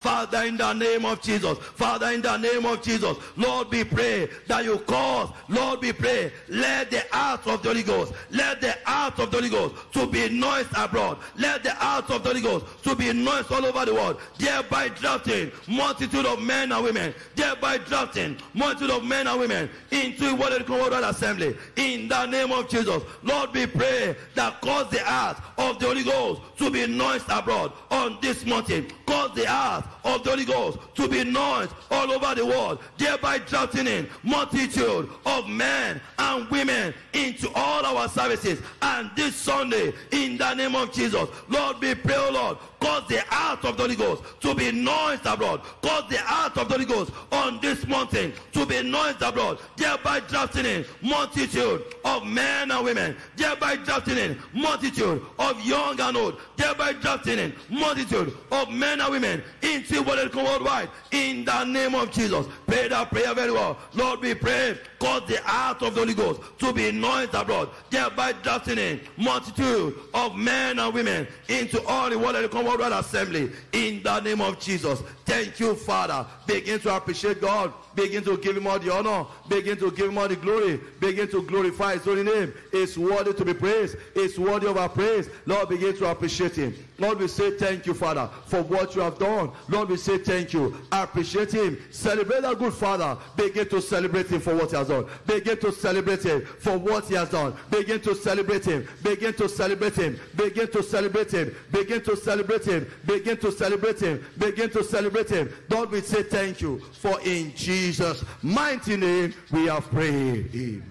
Father, in the name of Jesus. Father, in the name of Jesus. Lord, we pray that you cause. Lord, we pray. Let the heart of the Holy Ghost. Let the heart of the Holy Ghost to be noised abroad. Let the heart of the Holy Ghost to be noised all over the world. Thereby drafting multitude of men and women. Thereby drafting multitude of men and women into what they call worldwide assembly. In the name of Jesus. Lord, we pray that cause the heart of the Holy Ghost to be noised abroad on this mountain. Cause the heart of the Holy Ghost to be noised all over the world, thereby drafting in multitude of men and women into all our services. And this Sunday, in the name of Jesus, Lord, we pray, oh Lord, cause the heart of the Holy Ghost to be noised abroad. Cause the heart of the Holy Ghost on this mountain to be noised abroad, thereby drafting in multitude of men and women, thereby drafting in multitude of young and old, thereby drafting in multitude of men and women into what they call worldwide. In the name of Jesus, pray that prayer very well. Lord, we pray, cause the heart of the Holy Ghost to be noised abroad, thereby drafting in multitude of men and women into all the what they call worldwide assembly. In the name of Jesus. Thank you, Father. Begin to appreciate God. Begin to give him all the honor. Begin to give him all the glory. Begin to glorify his holy name. It's worthy to be praised. It's worthy of our praise. Lord, begin to appreciate him. Lord, we say thank you, Father, for what you have done. Lord, we say thank you. Appreciate him. Celebrate our good Father. Begin to celebrate him for what he has done. Begin to celebrate him for what he has done. Begin to celebrate him. Begin to celebrate him. Begin to celebrate him. Begin to celebrate him. Begin to celebrate him. Begin to celebrate him. Lord, we say thank you, for in Jesus' mighty name we have prayed. Amen.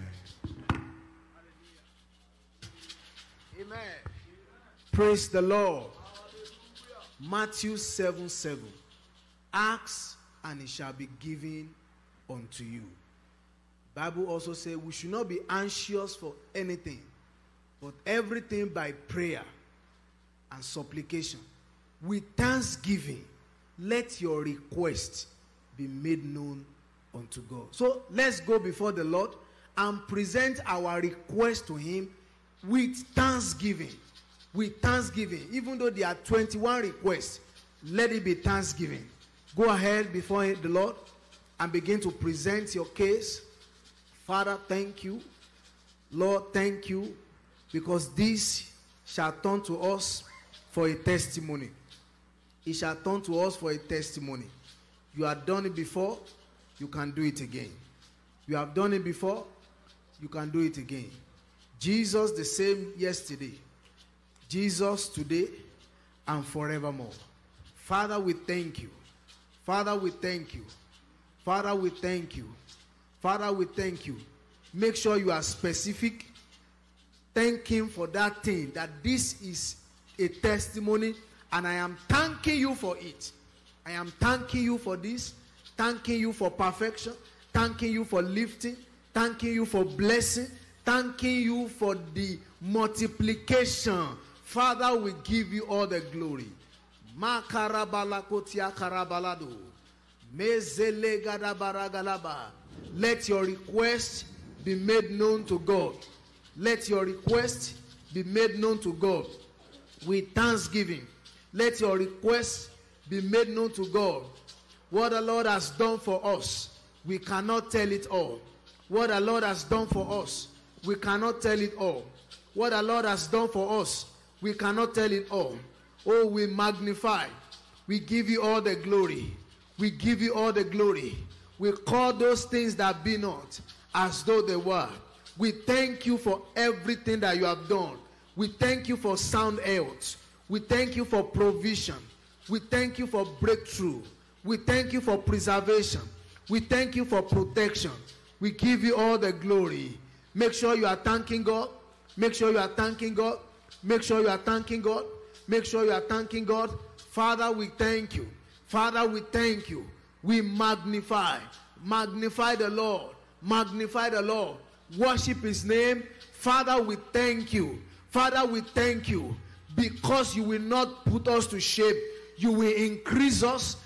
Amen. Praise the Lord. Matthew 7:7. Ask and it shall be given unto you. Bible also says we should not be anxious for anything, but everything by prayer and supplication. With thanksgiving, let your request be made known unto God. So let's go before the Lord and present our request to him with thanksgiving. With thanksgiving, even though there are 21 requests, let it be thanksgiving. Go ahead before the Lord and begin to present your case. Father, thank you. Lord, thank you, because this shall turn to us for a testimony. It shall turn to us for a testimony. You have done it before, you can do it again. You have done it before, you can do it again. Jesus the same yesterday, Jesus today and forevermore. Father, we thank you. Father, we thank you. Father, we thank you. Father, we thank you. Make sure you are specific. Thank him for that thing, that this is a testimony and I am thanking you for it. I am thanking you for this. Thanking you for perfection. Thanking you for lifting. Thanking you for blessing. Thanking you for the multiplication. Father, we give you all the glory. Let your request be made known to God. Let your request be made known to God with thanksgiving. Let your request be made known to God. What the Lord has done for us, we cannot tell it all. What the Lord has done for us, we cannot tell it all. What the Lord has done for us, we cannot tell it all. Oh, we magnify. We give you all the glory. We give you all the glory. We call those things that be not as though they were. We thank you for everything that you have done. We thank you for sound health. We thank you for provision. We thank you for breakthrough. We thank you for preservation. We thank you for protection. We give you all the glory. Make sure you are thanking God. Make sure you are thanking God. Make sure you are thanking God. Make sure you are thanking God. Father, we thank you. Father, we thank you. We magnify. Magnify the Lord. Magnify the Lord. Worship his name. Father, we thank you. Father, we thank you. Because you will not put us to shame. You will increase us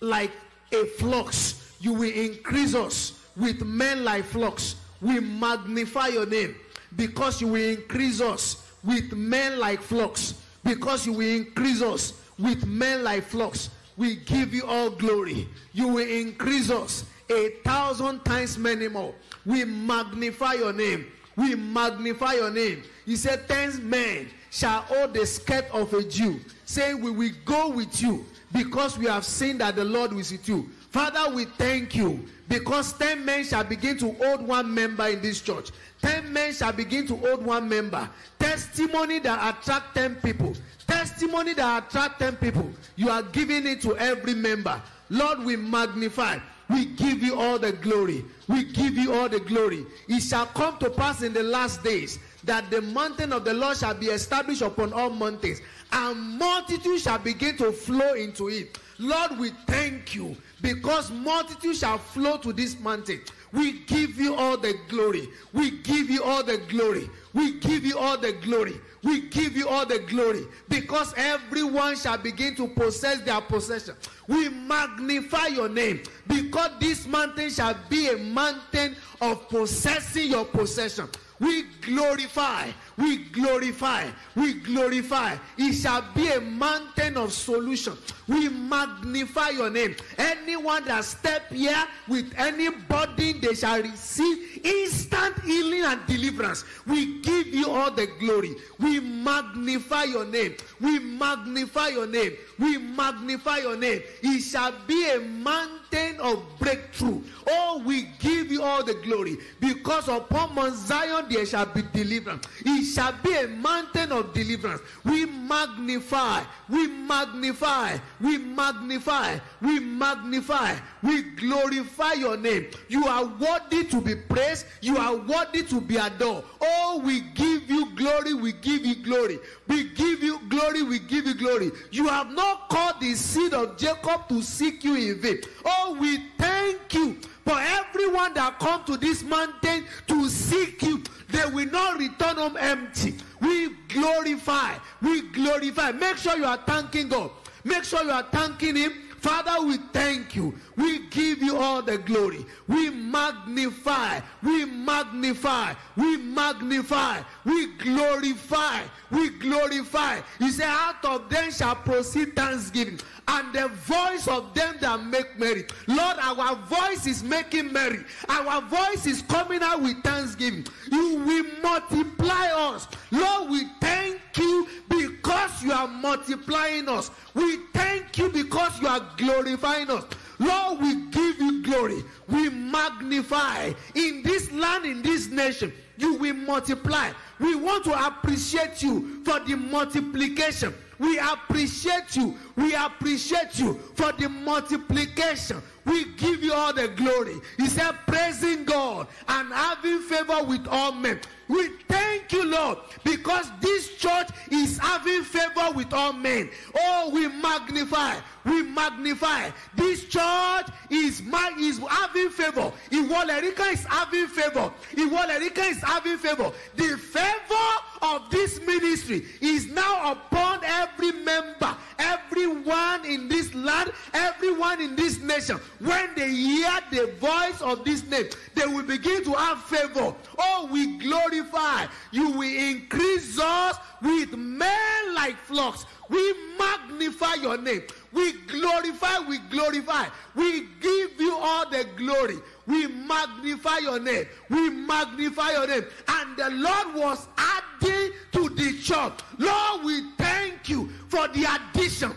like a flocks. You will increase us with men like flocks. We magnify your name. Because you will increase us with men like flocks. Because you will increase us with men like flocks. we give you all glory. You will increase us 1,000 times many more. We magnify your name. We magnify your name. He said, 10 men shall hold the skirt of a Jew, saying, we will go with you, because we have seen that the Lord is with you. Father, we thank you, because 10 men shall begin to hold one member in this church. 10 men shall begin to hold one member. Testimony that attract 10 people. Testimony that attract 10 people. You are giving it to every member. Lord, we magnify. We give you all the glory. We give you all the glory. It shall come to pass in the last days that the mountain of the Lord shall be established upon all mountains, and multitudes shall begin to flow into it. Lord, we thank you, because multitudes shall flow to this mountain. We give you all the glory. We give you all the glory. We give you all the glory. We give you all the glory, because everyone shall begin to possess their possession. We magnify your name, because this mountain shall be a mountain of possessing your possession. We glorify, we glorify, we glorify. It shall be a mountain of solution. We magnify your name. Anyone that step here with any burden, they shall receive instant healing and deliverance. We give you all the glory. We magnify your name. We magnify your name. We magnify your name. It shall be a mountain of breakthrough. Oh, we give you all the glory, because upon Mount Zion there shall be deliverance. It shall be a mountain of deliverance. We magnify, we magnify, we magnify, we magnify, we glorify your name. You are worthy to be praised. You are worthy to be adored. Oh, we give you glory. We give you glory. We give you glory. We give you glory. You have not called the seed of Jacob to seek you in vain. Oh, we thank you for everyone that come to this mountain to seek you. They will not return home empty. We glorify. We glorify. Make sure you are thanking God. Make sure you are thanking him. Father, we thank you. We give you all the glory. We magnify. We magnify. We magnify. We glorify. We glorify. He said, out of them shall proceed thanksgiving, and the voice of them that make merry. Lord, our voice is making merry. Our voice is coming out with thanksgiving. You will multiply us. Lord, we thank you, because you are multiplying us. We thank you, because you are glorifying us. Lord, we give you glory. We magnify. In this land, in this nation, you will multiply. We want to appreciate you for the multiplication. We appreciate you. We appreciate you for the multiplication. We give you all the glory. He said, praising God and having favor with all men. We thank you, Lord, because this church is having favor with all men. Oh, we magnify. We magnify. This church is having favor. Iwala Erika is having favor. Iwala Erika is having favor. The favor of this ministry is now upon every member, everyone in this land, everyone in this nation. When they hear the voice of this name, they will begin to have favor. Oh, we glorify. You will increase us with men like flocks. We magnify your name. We glorify, we glorify. We give you all the glory. We magnify your name. We magnify your name. And the Lord was adding to the church. Lord, we thank you for the addition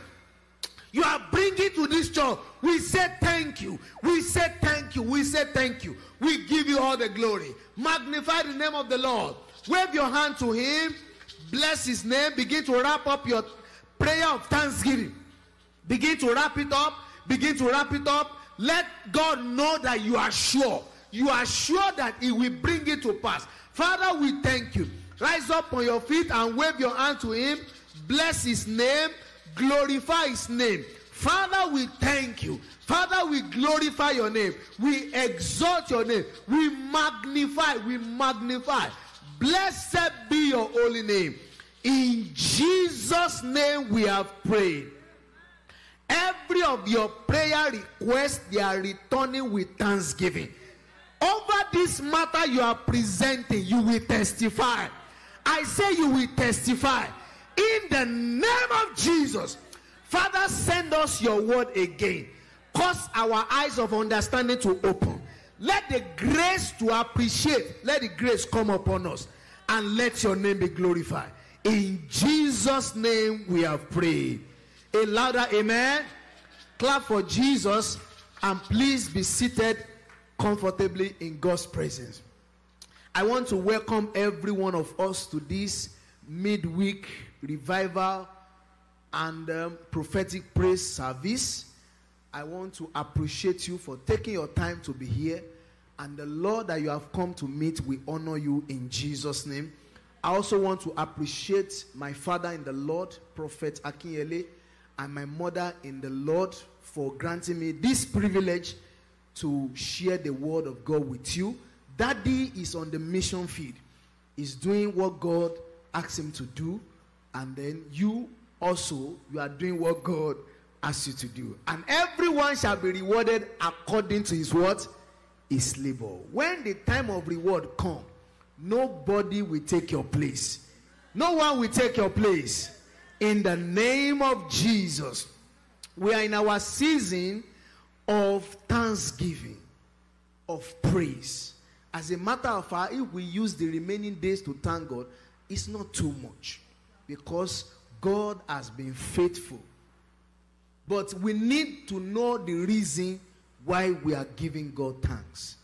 you are bringing to this church. We say thank you. We say thank you. We say thank you. We give you all the glory. Magnify the name of the Lord. Wave your hand to him. Bless his name. Begin to wrap up your prayer of thanksgiving. Begin to wrap it up. Begin to wrap it up. Let God know that you are sure. You are sure that he will bring it to pass. Father, we thank you. Rise up on your feet and wave your hand to him. Bless his name. Glorify his name. Father, we thank you. Father, we glorify your name. We exalt your name. We magnify. We magnify. Blessed be your holy name. In Jesus' name we have prayed. Every of your prayer requests, they are returning with thanksgiving. Over this matter you are presenting, you will testify. I say you will testify. In the name of Jesus, Father, send us your word again. Cause our eyes of understanding to open. Let the grace to appreciate, let the grace come upon us. And let your name be glorified. In Jesus' name we have prayed. A louder amen. Clap for Jesus and please be seated comfortably in God's presence. I want to welcome every one of us to this midweek revival and prophetic praise service. I want to appreciate you for taking your time to be here. And the Lord that you have come to meet, we honor you in Jesus' name. I also want to appreciate my father in the Lord, Prophet Akinele, and my mother in the Lord for granting me this privilege to share the word of God with you. Daddy is on the mission field. He's doing what God asks him to do. And then you also, you are doing what God asks you to do. And everyone shall be rewarded according to his what? His labor. When the time of reward comes, nobody will take your place. No one will take your place. In the name of Jesus, we are in our season of thanksgiving, of praise. As a matter of fact, if we use the remaining days to thank God, it's not too much because God has been faithful. But we need to know the reason why we are giving God thanks.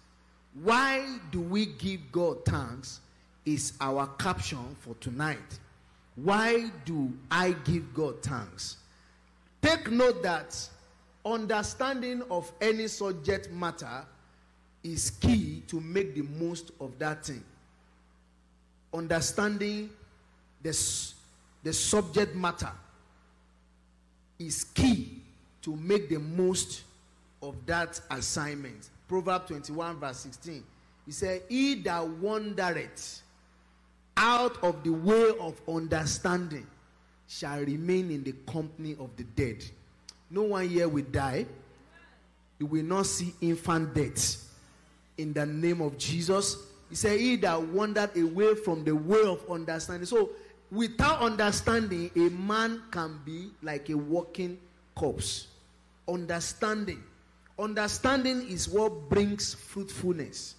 Why do we give God thanks is our caption for tonight. Why do I give God thanks? Take note that understanding of any subject matter is key to make the most of that thing. Understanding the subject matter is key to make the most of that assignment. Proverbs 21 verse 16. He said, "He that wandereth out of the way of understanding shall remain in the company of the dead." No one here will die. You will not see infant death. In the name of Jesus. He said, "He that wandered away from the way of understanding." So, without understanding, a man can be like a walking corpse. Understanding. Understanding is what brings fruitfulness.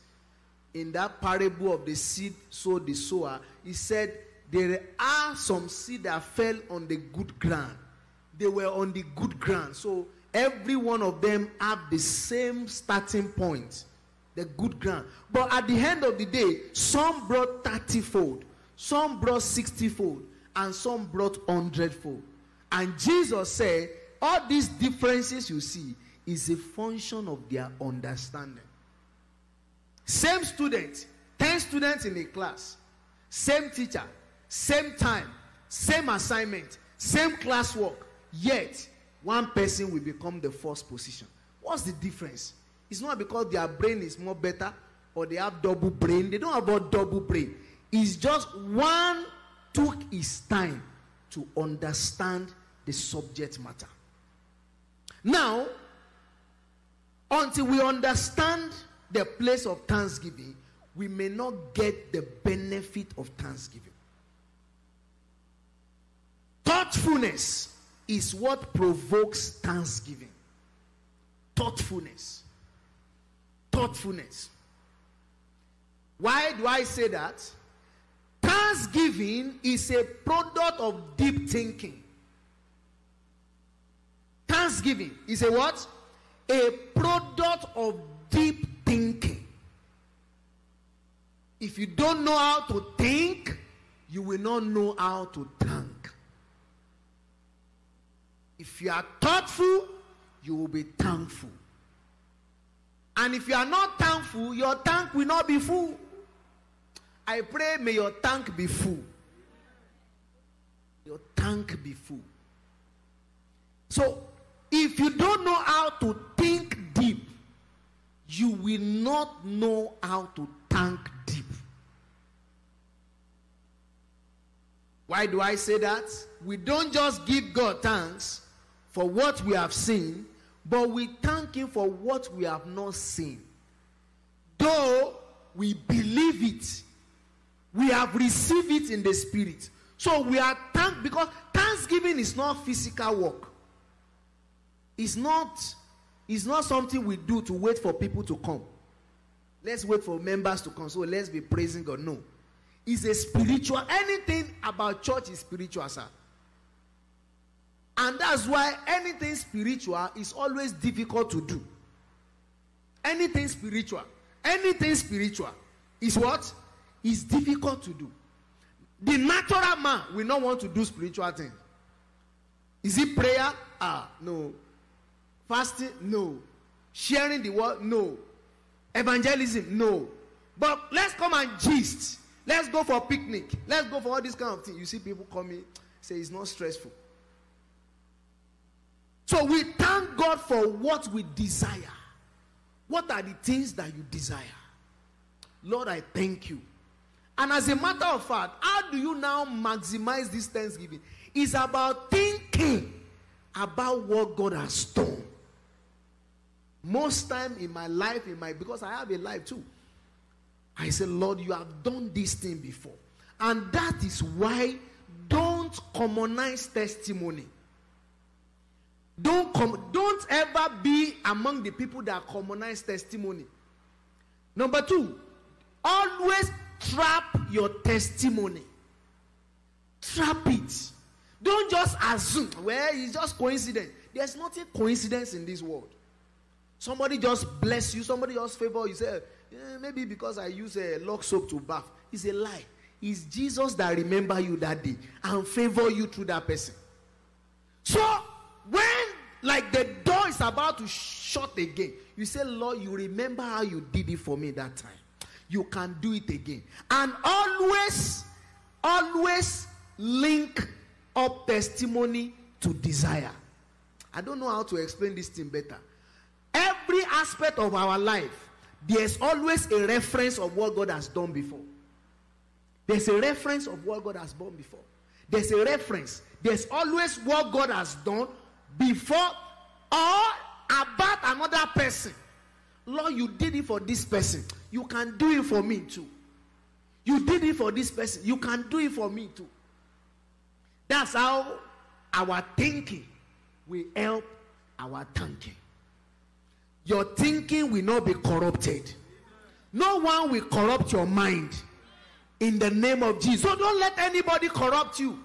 In that parable of the seed, so the sower, he said, there are some seed that fell on the good ground. They were on the good ground. So every one of them have the same starting point, the good ground. But at the end of the day, some brought 30-fold, some brought 60-fold, and some brought 100-fold. And Jesus said, all these differences you see is a function of their understanding. Same student, 10 students in a class, same teacher, same time, same assignment, same classwork, yet one person will become the first position. What's the difference? It's not because their brain is more better or they have double brain. They don't have a double brain. It's just one took his time to understand the subject matter. Now, until we understand the place of thanksgiving, we may not get the benefit of thanksgiving. Thoughtfulness is what provokes thanksgiving. Thoughtfulness. Thoughtfulness. Why do I say that? Thanksgiving is a product of deep thinking. Thanksgiving is a what? A product of deep thinking. If you don't know how to think, you will not know how to thank. If you are thoughtful, you will be thankful. And if you are not thankful, your thank will not be full. I pray, may your thank be full. Your thank be full. So, if you don't know how to think deep, you will not know how to thank deep. Why do I say that? We don't just give God thanks for what we have seen, but we thank him for what we have not seen. Though we believe it, we have received it in the spirit. So we are thanked because thanksgiving is not physical work. It's not something we do to wait for people to come. Let's wait for members to come, so let's be praising God. No. It's a spiritual, anything about church is spiritual, sir. And that's why anything spiritual is always difficult to do. Anything spiritual is what? Is difficult to do. The natural man will not want to do spiritual things. Is it prayer? Ah, no. Fasting? No. Sharing the word? No. Evangelism? No. But let's come and gist. Let's go for a picnic. Let's go for all this kind of thing. You see people coming, say it's not stressful. So we thank God for what we desire. What are the things that you desire? Lord, I thank you. And as a matter of fact, how do you now maximize this Thanksgiving? It's about thinking about what God has done. Most time in my life, because I have a life too, I say, Lord, you have done this thing before. And that is why don't commonize testimony. Don't ever be among the people that commonize testimony. Number two, always trap your testimony. Trap it. Don't just assume, well, it's just coincidence. There's nothing coincidence in this world. Somebody just bless you, somebody just favor you, say, yeah, maybe because I use a lock soap to bath. It's a lie. It's Jesus that remember you that day and favor you through that person. So when like the door is about to shut again, you say, Lord, you remember how you did it for me that time. You can do it again. And always link up testimony to desire. I don't know how to explain this thing better. Every aspect of our life, there's always a reference of what God has done before. There's a reference of what God has done before. There's a reference. There's always what God has done before or about another person. Lord, you did it for this person. You can do it for me too. You did it for this person. You can do it for me too. That's how our thinking will help our thinking. Your thinking will not be corrupted. No one will corrupt your mind. In the name of Jesus. So don't let anybody corrupt you.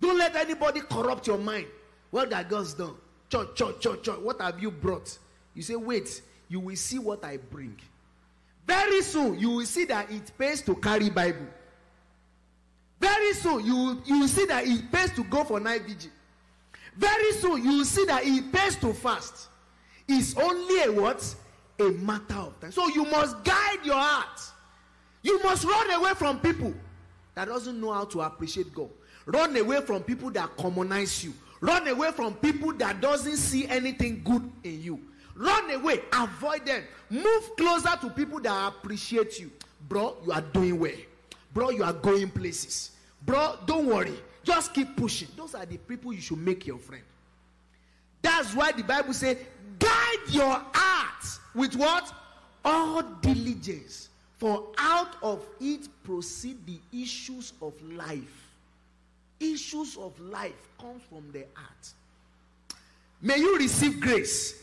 Don't let anybody corrupt your mind. Well, that God's done. Church. What have you brought? You say, wait, you will see what I bring. Very soon, you will see that it pays to carry Bible. Very soon, you will see that it pays to go for night vigil. Very soon, you will see that it pays to fast. It's only a what? A matter of time. So you must guide your heart. You must run away from people that doesn't know how to appreciate God. Run away from people that commonize you. Run away from people that doesn't see anything good in you. Run away. Avoid them. Move closer to people that appreciate you. Bro, you are doing well. Bro, you are going places. Bro, don't worry. Just keep pushing. Those are the people you should make your friend. That's why the Bible says, guide your heart with what? All diligence. For out of it proceed the issues of life. Issues of life comes from the heart. May you receive grace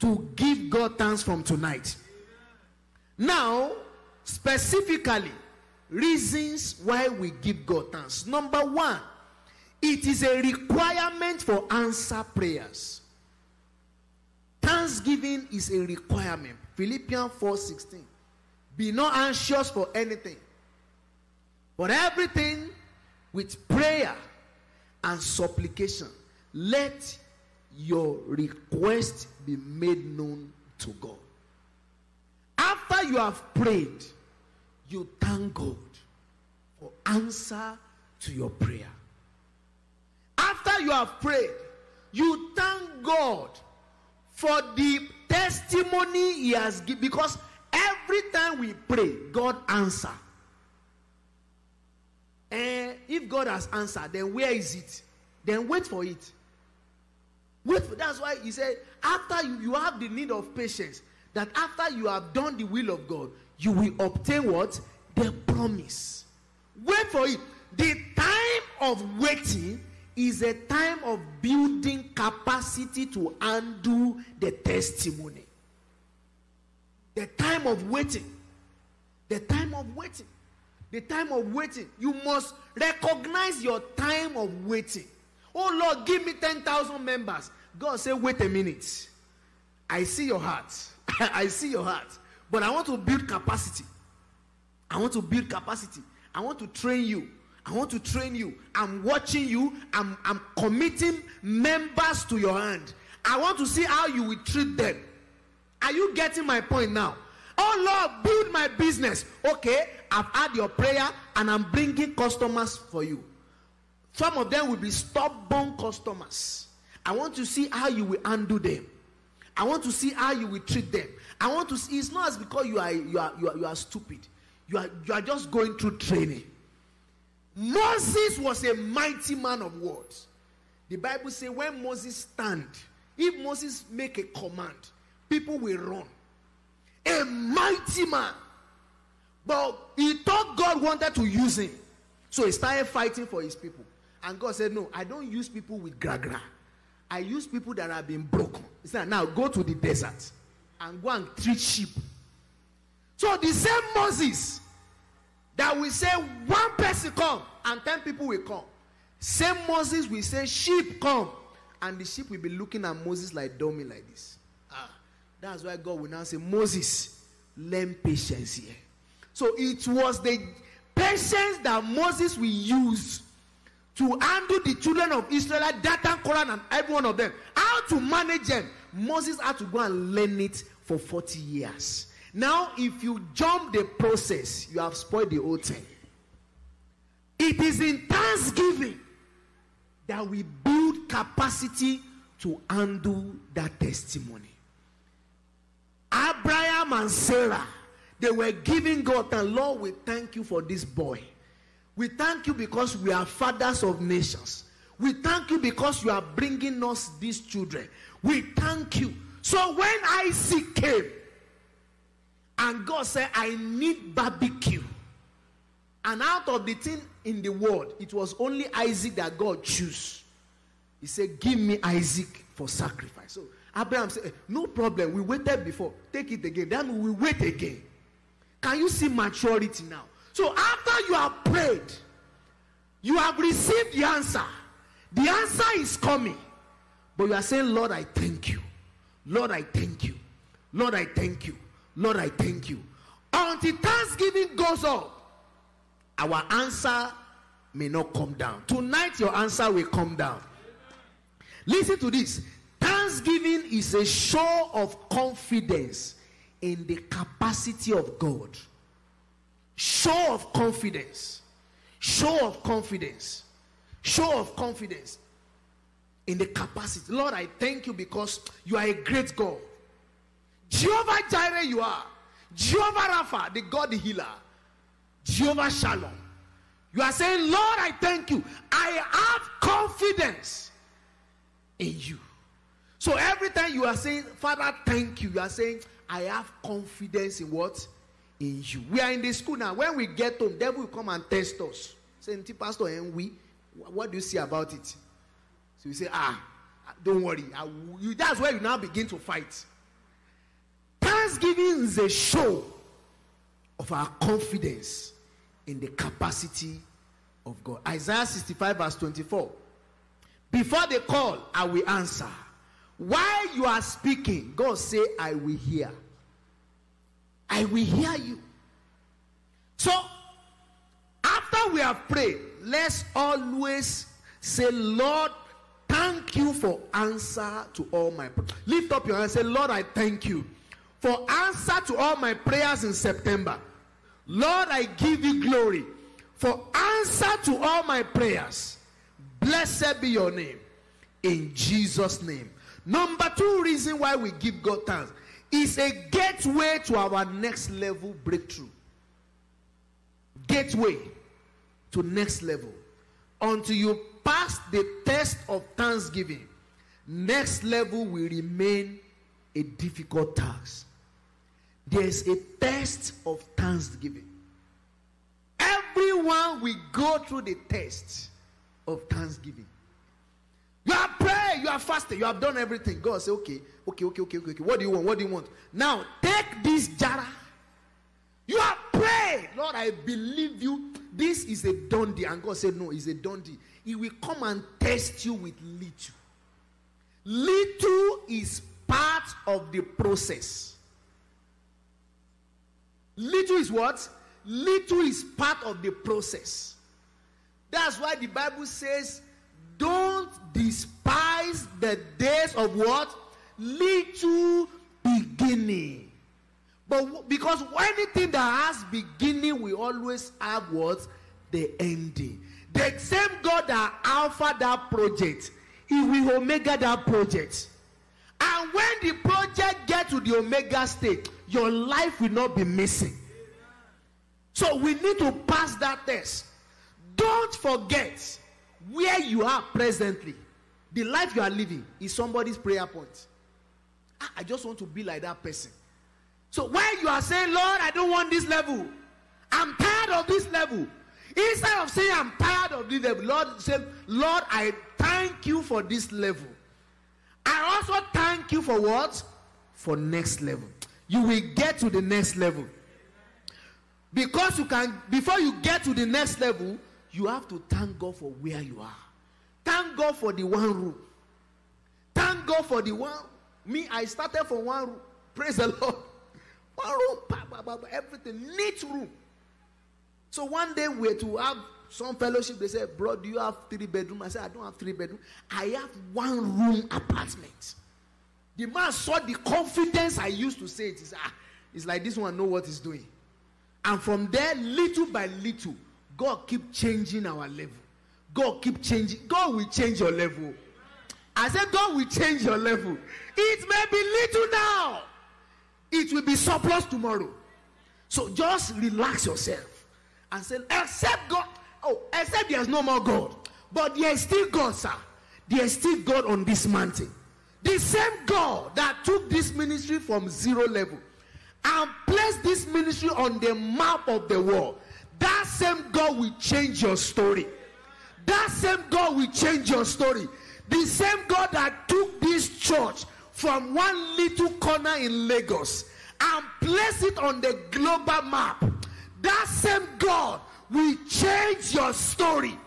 to give God thanks from tonight. Now, specifically, reasons why we give God thanks. Number one, it is a requirement for answer prayers. Thanksgiving is a requirement. Philippians 4:16. Be not anxious for anything, but everything with prayer and supplication. Let your request be made known to God. After you have prayed, you thank God for answer to your prayer. After you have prayed, you thank God for the testimony he has given. Because every time we pray, God answers. And if God has answered, then where is it? Then wait for it. That's why he said, after you have the need of patience, that after you have done the will of God, you will obtain what? The promise. Wait for it. The time of waiting is a time of building capacity to undo the testimony. The time of waiting. The time of waiting. The time of waiting. You must recognize your time of waiting. Oh Lord, give me 10,000 members. God said, wait a minute. I see your heart. I see your heart. But I want to build capacity. I want to build capacity. I want to train you. I want to train you. I'm watching you. I'm committing members to your hand. I want to see how you will treat them. Are you getting my point now? Oh Lord, build my business. Okay, I've had your prayer and I'm bringing customers for you. Some of them will be stubborn customers. I want to see how you will undo them. I want to see how you will treat them. I want to see. It's not as because you are stupid. You are just going through training. Moses was a mighty man of words. The Bible says when Moses stand, if Moses make a command, people will run. A mighty man. But he thought God wanted to use him. So he started fighting for his people. And God said, no, I don't use people with gragra. I use people that have been broken. He said, now go to the desert and go and treat sheep. So the same Moses that will say one person come and 10 people will come. Same Moses will say sheep come. And the sheep will be looking at Moses like dummy like this. That's why God will now say, Moses, learn patience here. So it was the patience that Moses will use to handle the children of Israel, Datan, Koran, and every one of them. How to manage them. Moses had to go and learn it for 40 years. Now, if you jump the process, you have spoiled the whole thing. It is in thanksgiving that we build capacity to handle that testimony. Abraham and Sarah, they were giving God, and Lord, we thank you for this boy. We thank you because we are fathers of nations. We thank you because you are bringing us these children. We thank you. So when Isaac came, and God said, I need barbecue. And out of the thing in the world, it was only Isaac that God chose. He said, give me Isaac for sacrifice. So Abraham said, no problem. We waited before. Take it again. Then we wait again. Can you see maturity now? So after you have prayed, you have received the answer. The answer is coming. But you are saying, Lord, I thank you. Lord, I thank you. Lord, I thank you. Lord, I thank you. Until thanksgiving goes up, our answer may not come down. Tonight, your answer will come down. Listen to this. Thanksgiving is a show of confidence in the capacity of God. Show of confidence. Show of confidence. Show of confidence in the capacity. Lord, I thank you because you are a great God. Jehovah Jireh you are. Jehovah Rapha, the God healer. Jehovah Shalom. You are saying, Lord, I thank you. I have confidence in you. So every time you are saying, Father, thank you, you are saying, I have confidence in what? In you. We are in the school now. When we get home, devil will come and test us. Say, Pastor, and we, what do you see about it? So you say, don't worry. That's where you now begin to fight. Thanksgiving is a show of our confidence in the capacity of God. Isaiah 65 verse 24. Before they call, I will answer. While you are speaking, God say, I will hear. I will hear you. So, after we have prayed, let's always say, Lord, thank you for answer to all my prayers. Lift up your hand and say, Lord, I thank you for answer to all my prayers in September. Lord, I give you glory for answer to all my prayers. Blessed be your name. In Jesus' name. Number two reason why we give God thanks is a gateway to our next level breakthrough. Gateway to next level. Until you pass the test of thanksgiving, next level will remain a difficult task. There is a test of thanksgiving. Everyone will go through the test of thanksgiving. are fasting, you have done everything. God say, okay. What do you want? What do you want? Now take this jar. You have prayed, Lord. I believe you. This is a done deal. And God said, no, it's a done deal. He will come and test you with little. Little is part of the process. Little is what? Little is part of the process. That's why the Bible says, don't despise the days of what? Little beginning. But because anything that has beginning, we always have what? The ending. The same God that alpha that project, He will omega that project. And when the project gets to the omega state, your life will not be missing. So we need to pass that test. Don't forget where you are presently. The life you are living is somebody's prayer point. I just want to be like that person. So when you are saying, Lord, I don't want this level, I'm tired of this level, instead of saying I'm tired of this level, Lord, say, Lord, I thank you for this level. I also thank you for what? For next level. You will get to the next level. Because you can, before you get to the next level, you have to thank God for where you are. Thank God for the one room. Thank God for the one. Me, I started from one room. Praise the Lord. One room, everything, neat room. So one day we're to have some fellowship. They said, bro, do you have 3 bedrooms? I said, I don't have 3 bedrooms. I have 1-room apartment. The man saw the confidence I used to say it. He said, it's like this one know what he's doing. And from there, little by little, God keep changing our level. God keep changing. God will change your level. I said, God will change your level. It may be little now. It will be surplus tomorrow. So just relax yourself and say, except God. Oh, except there's no more God. But there's still God, sir. There's still God on this mountain. The same God that took this ministry from 0 level and placed this ministry on the map of the world, that same God will change your story. That same God will change your story. The same God that took this church from one little corner in Lagos and place it on the global map, that same God will change your story.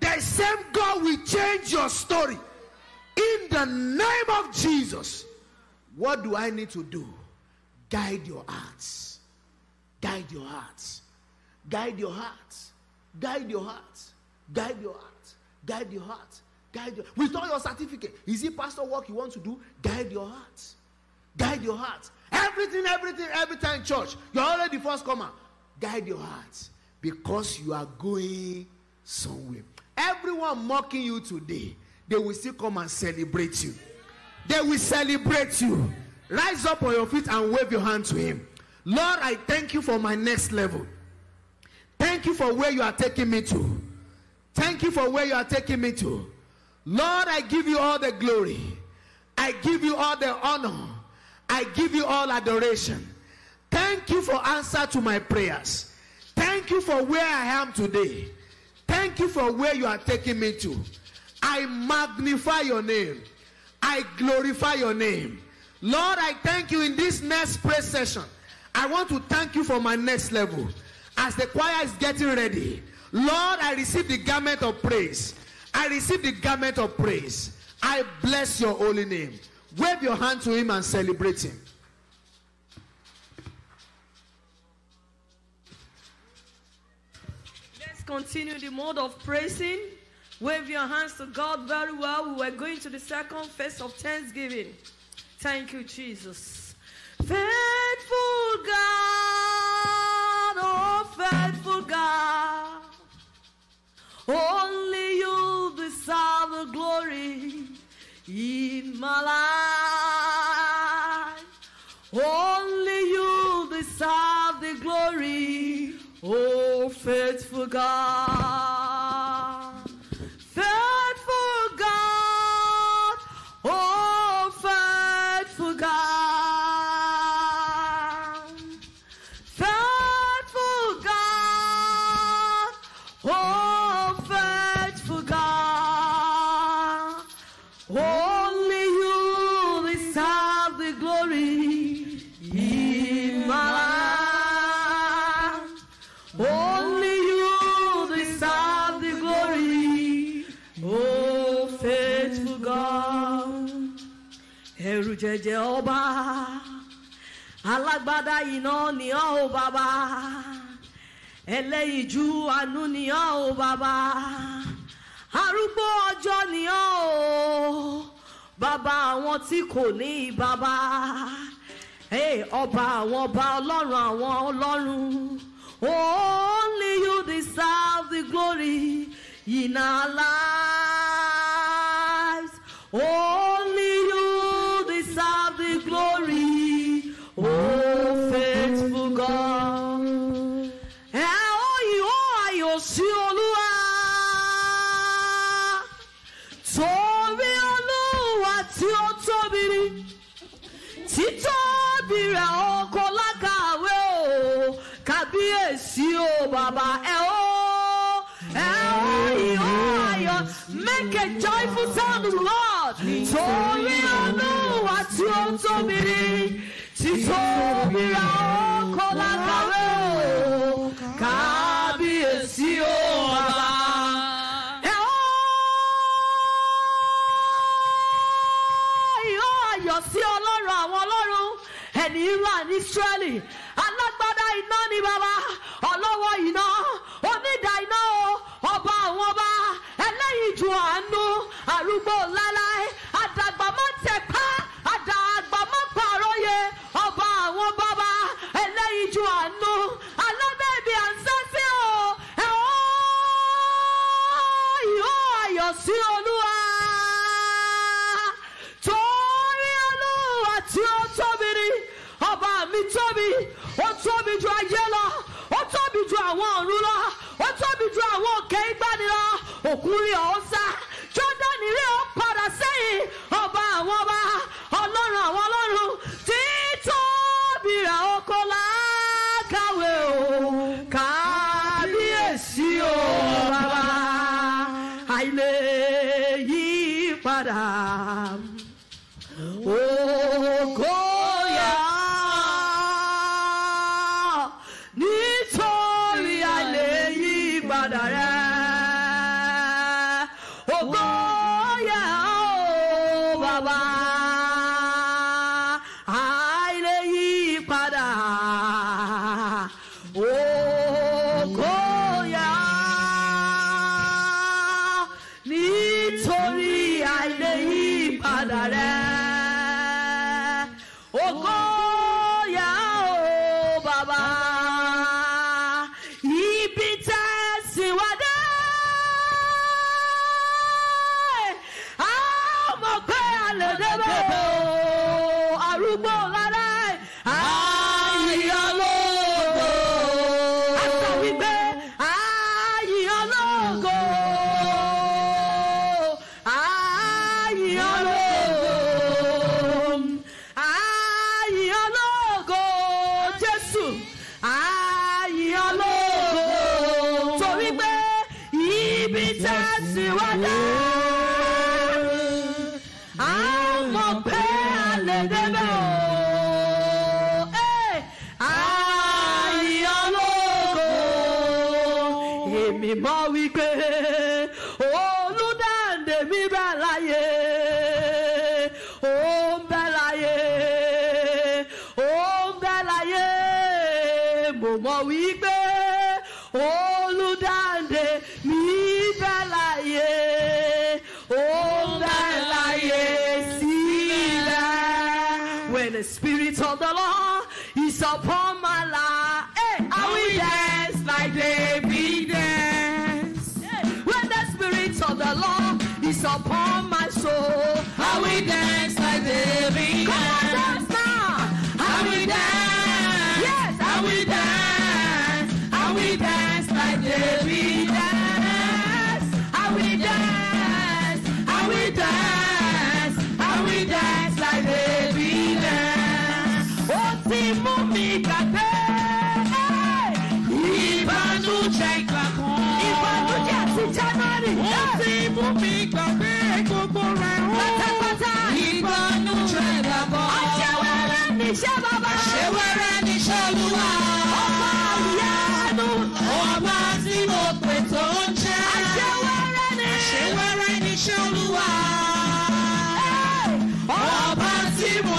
The same God will change your story. In the name of Jesus, what do I need to do? Guide your hearts. Guide your hearts. Guide your hearts. Guide your hearts. Guide your hearts. Guide your hearts. Withdraw your certificate. Is it pastor work you want to do? Guide your heart. Guide your heart. Every time church, you're already first comer. Guide your heart, because you are going somewhere. Everyone mocking you today, they will still come and celebrate you. They will celebrate you. Rise up on your feet and wave your hand to Him. Lord, I thank you for my next level. Thank you for where you are taking me to. Thank you for where you are taking me to. Lord, I give you all the glory. I give you all the honor. I give you all adoration. Thank you for answer to my prayers. Thank you for where I am today. Thank you for where you are taking me to. I magnify your name. I glorify your name. Lord, I thank you in this next prayer session. I want to thank you for my next level. As the choir is getting ready, Lord, I receive the garment of praise. I receive the garment of praise. I bless your holy name. Wave your hand to Him and celebrate Him. Let's continue the mode of praising. Wave your hands to God very well. We are going to the second phase of thanksgiving. Thank you, Jesus. Faithful God, oh faithful God. Only you deserve the glory in my life. Only you deserve the glory, oh faithful God. Faithful God, oh faithful God. Faithful God, oh faithful God. Oh! jeje oba alagbada ina ni o baba eleiju anu ni o baba arúgbó ọjọ́ ni o baba àwọn tí kò ní baba eh oba àwọn ba Ọlọ́run àwọn Ọlọ́run only you deserve the glory in our lives. Only you deserve the glory, oh faithful God. Oh, you are your Olúwa. Tóbi Olúwa tí ó tóbi. Títóbi rẹ̀ o kò lákàwé o. Kábíyèsí o bàbá ẹ o. Make a joyful sound, Lord. Tóbi Olúwa tí ó tóbi. Títóbi rẹ̀ o kò lákàwé o. Kábíyèsí o bàbá. Sí Ọlọ́run àwọn Ọlọ́run ẹni ńlá ní Ísírẹ́lì alágbádá iná ni bàbá ọlọ́wọ́ iná onídàá iná o ọba àwọn ọba ẹlẹ́yinjú àánú arúgbó láláì àdàgbà má tẹ̀pá àdàgbà má pàròyè ọba àwọn bàbá ẹlẹ́yinjú àánú alábẹ́bí àǹsẹ́sí o ẹ̀họ́ ìhó ayọ̀ sí Olúwa. Ọba mi tóbi, ó tóbi ju ayé lọ, ó tóbi ju àwọn ọ̀run lọ, ó tóbi ju àwọn òkè ìgbàanì lọ, òkun rí ọ̀hún sá, Jọ́dánì rí ó padà sẹ́yìn, ọba àwọn ọba, ọlọ́run àwọn ọlọ́run, títóbi rẹ̀ ó kò lákàwé o, kábíyèsí o bàbá, àìlè yí padà, ògo. The Spirit of the Lord is upon my life. Hey, I will dance like David danced. Hey. When the Spirit of the Lord is upon my soul, I will dance like David danced. Come on, dance now. I will dance. Yes, I will dance. I will dance like David danced. I will dance. I will dance. I will dance like David danced. Mumi kate, ibanu cheka kon, ibanu jati janari. Mumi mumi kate, kokore kata kata, ibanu cheka kon. Ashewere ni shababa, ashewere ni shaluwa. Oba yanu, oba zimo kwetonche. Ashewere ni shaluwa. Oba zimo.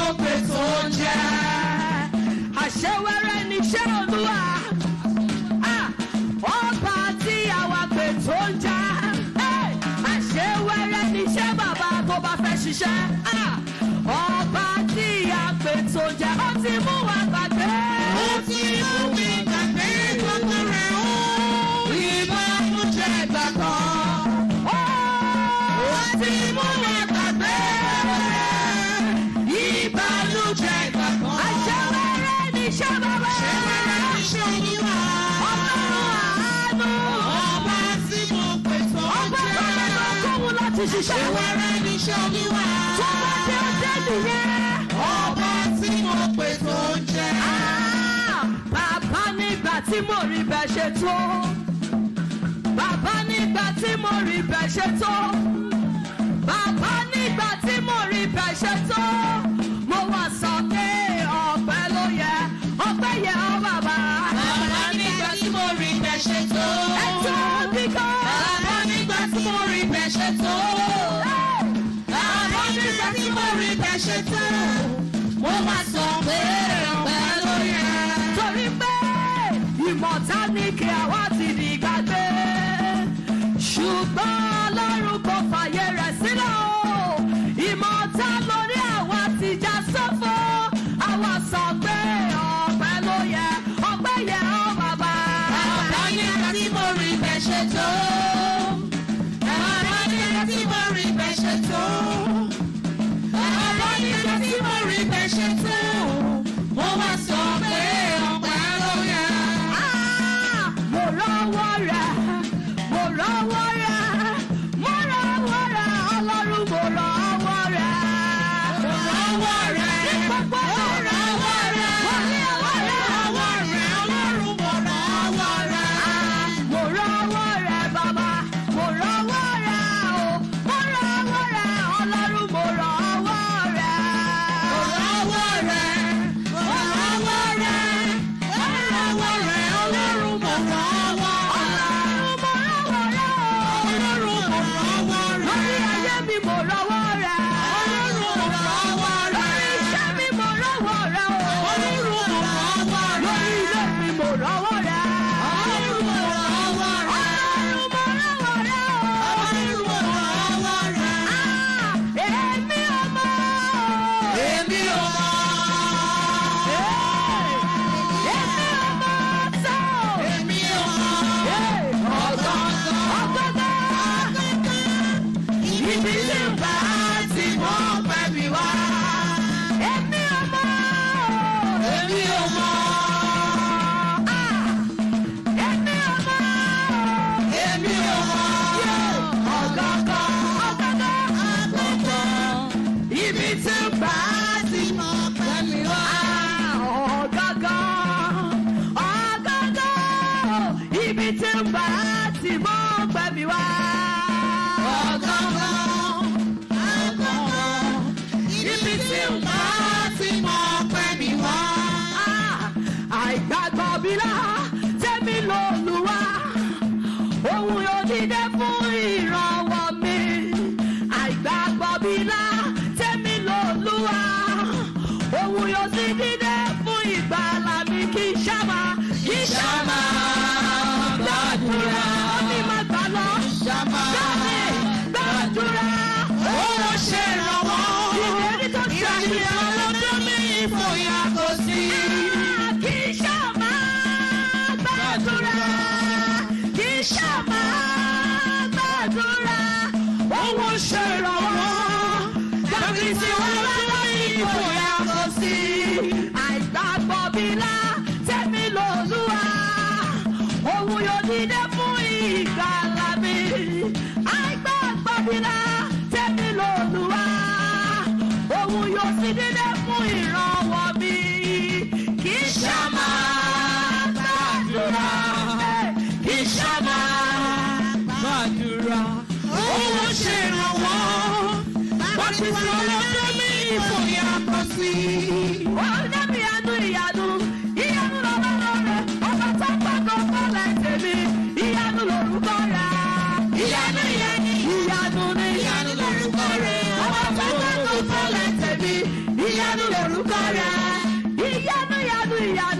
Yanu, yanu, yanu, yanu.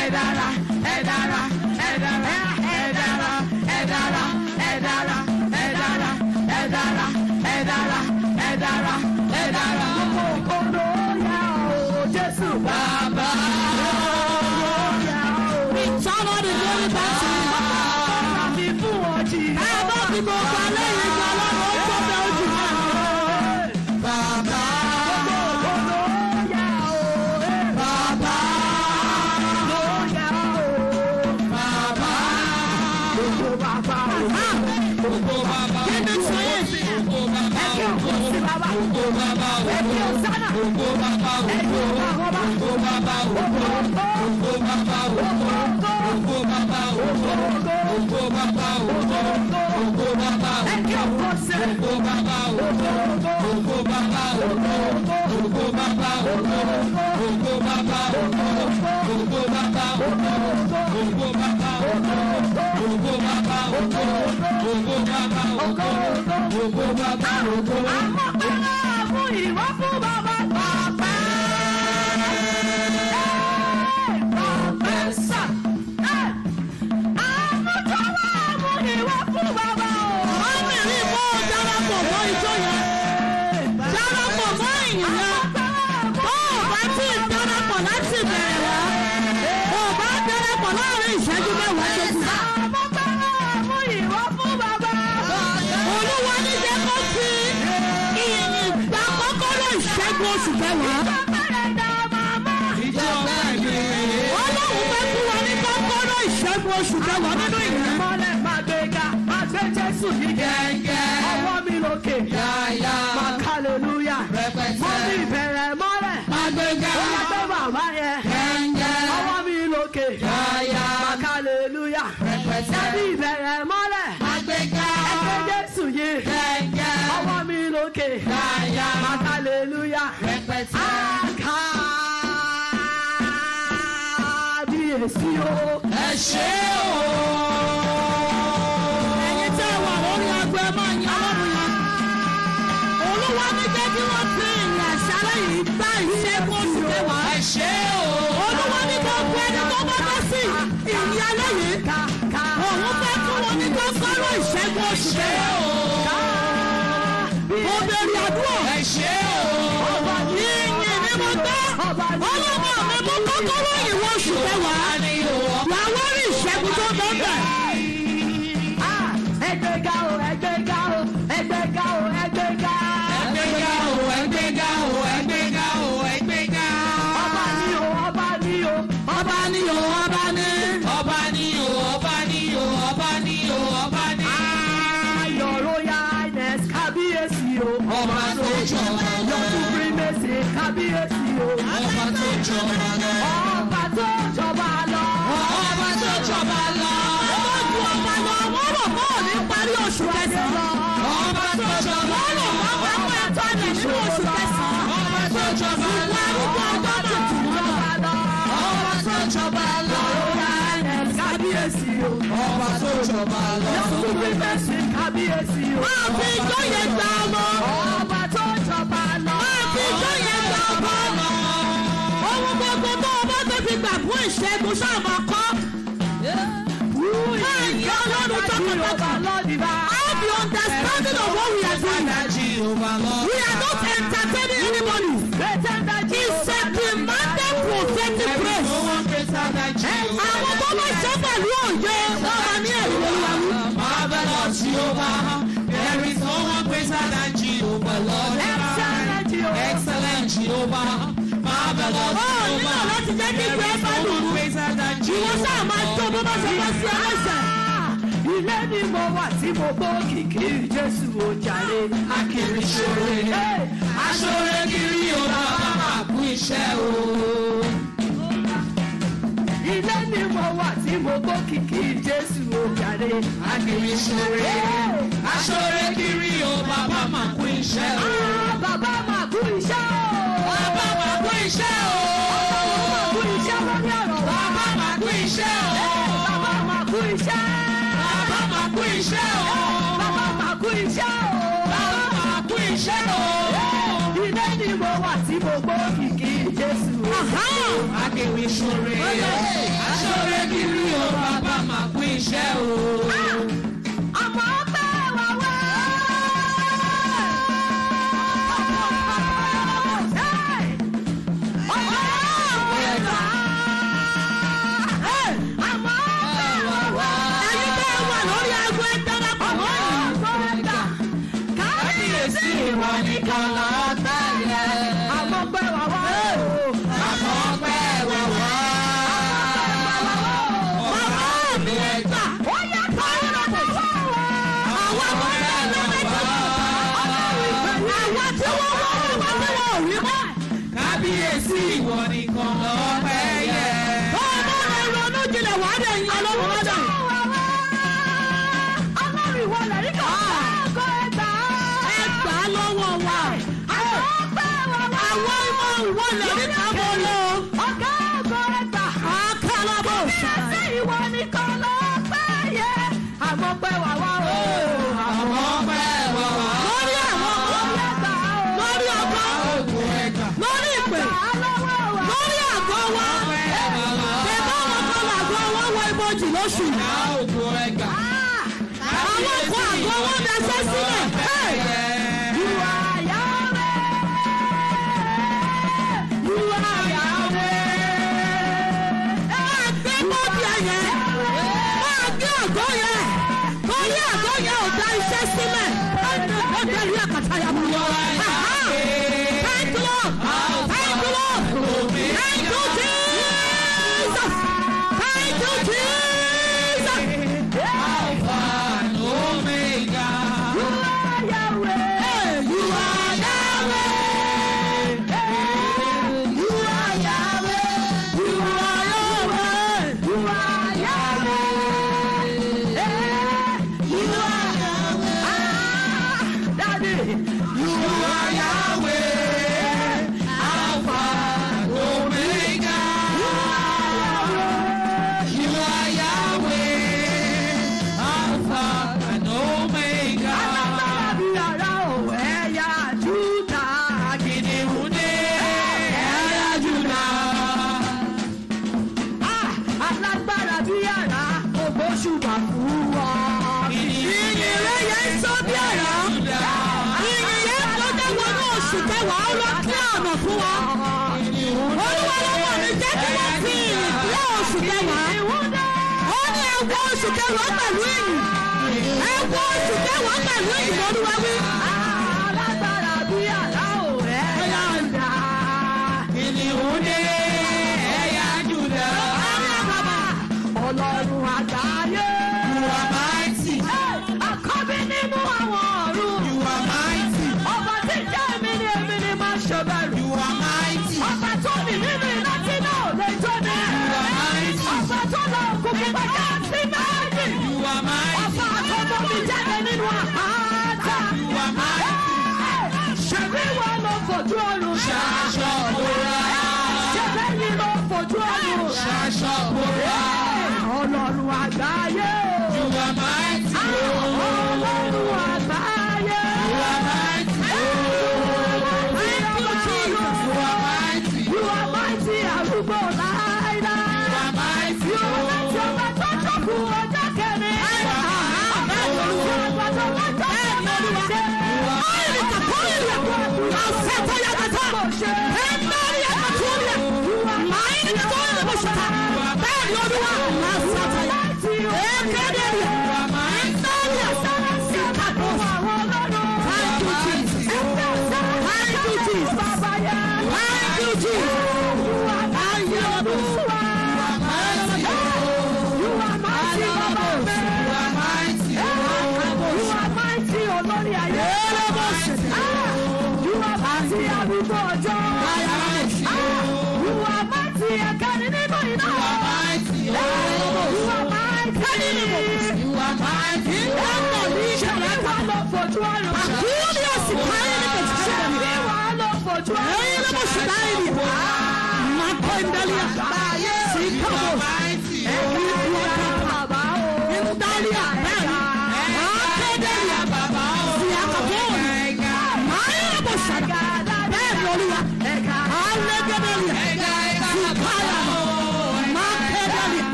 I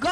Go!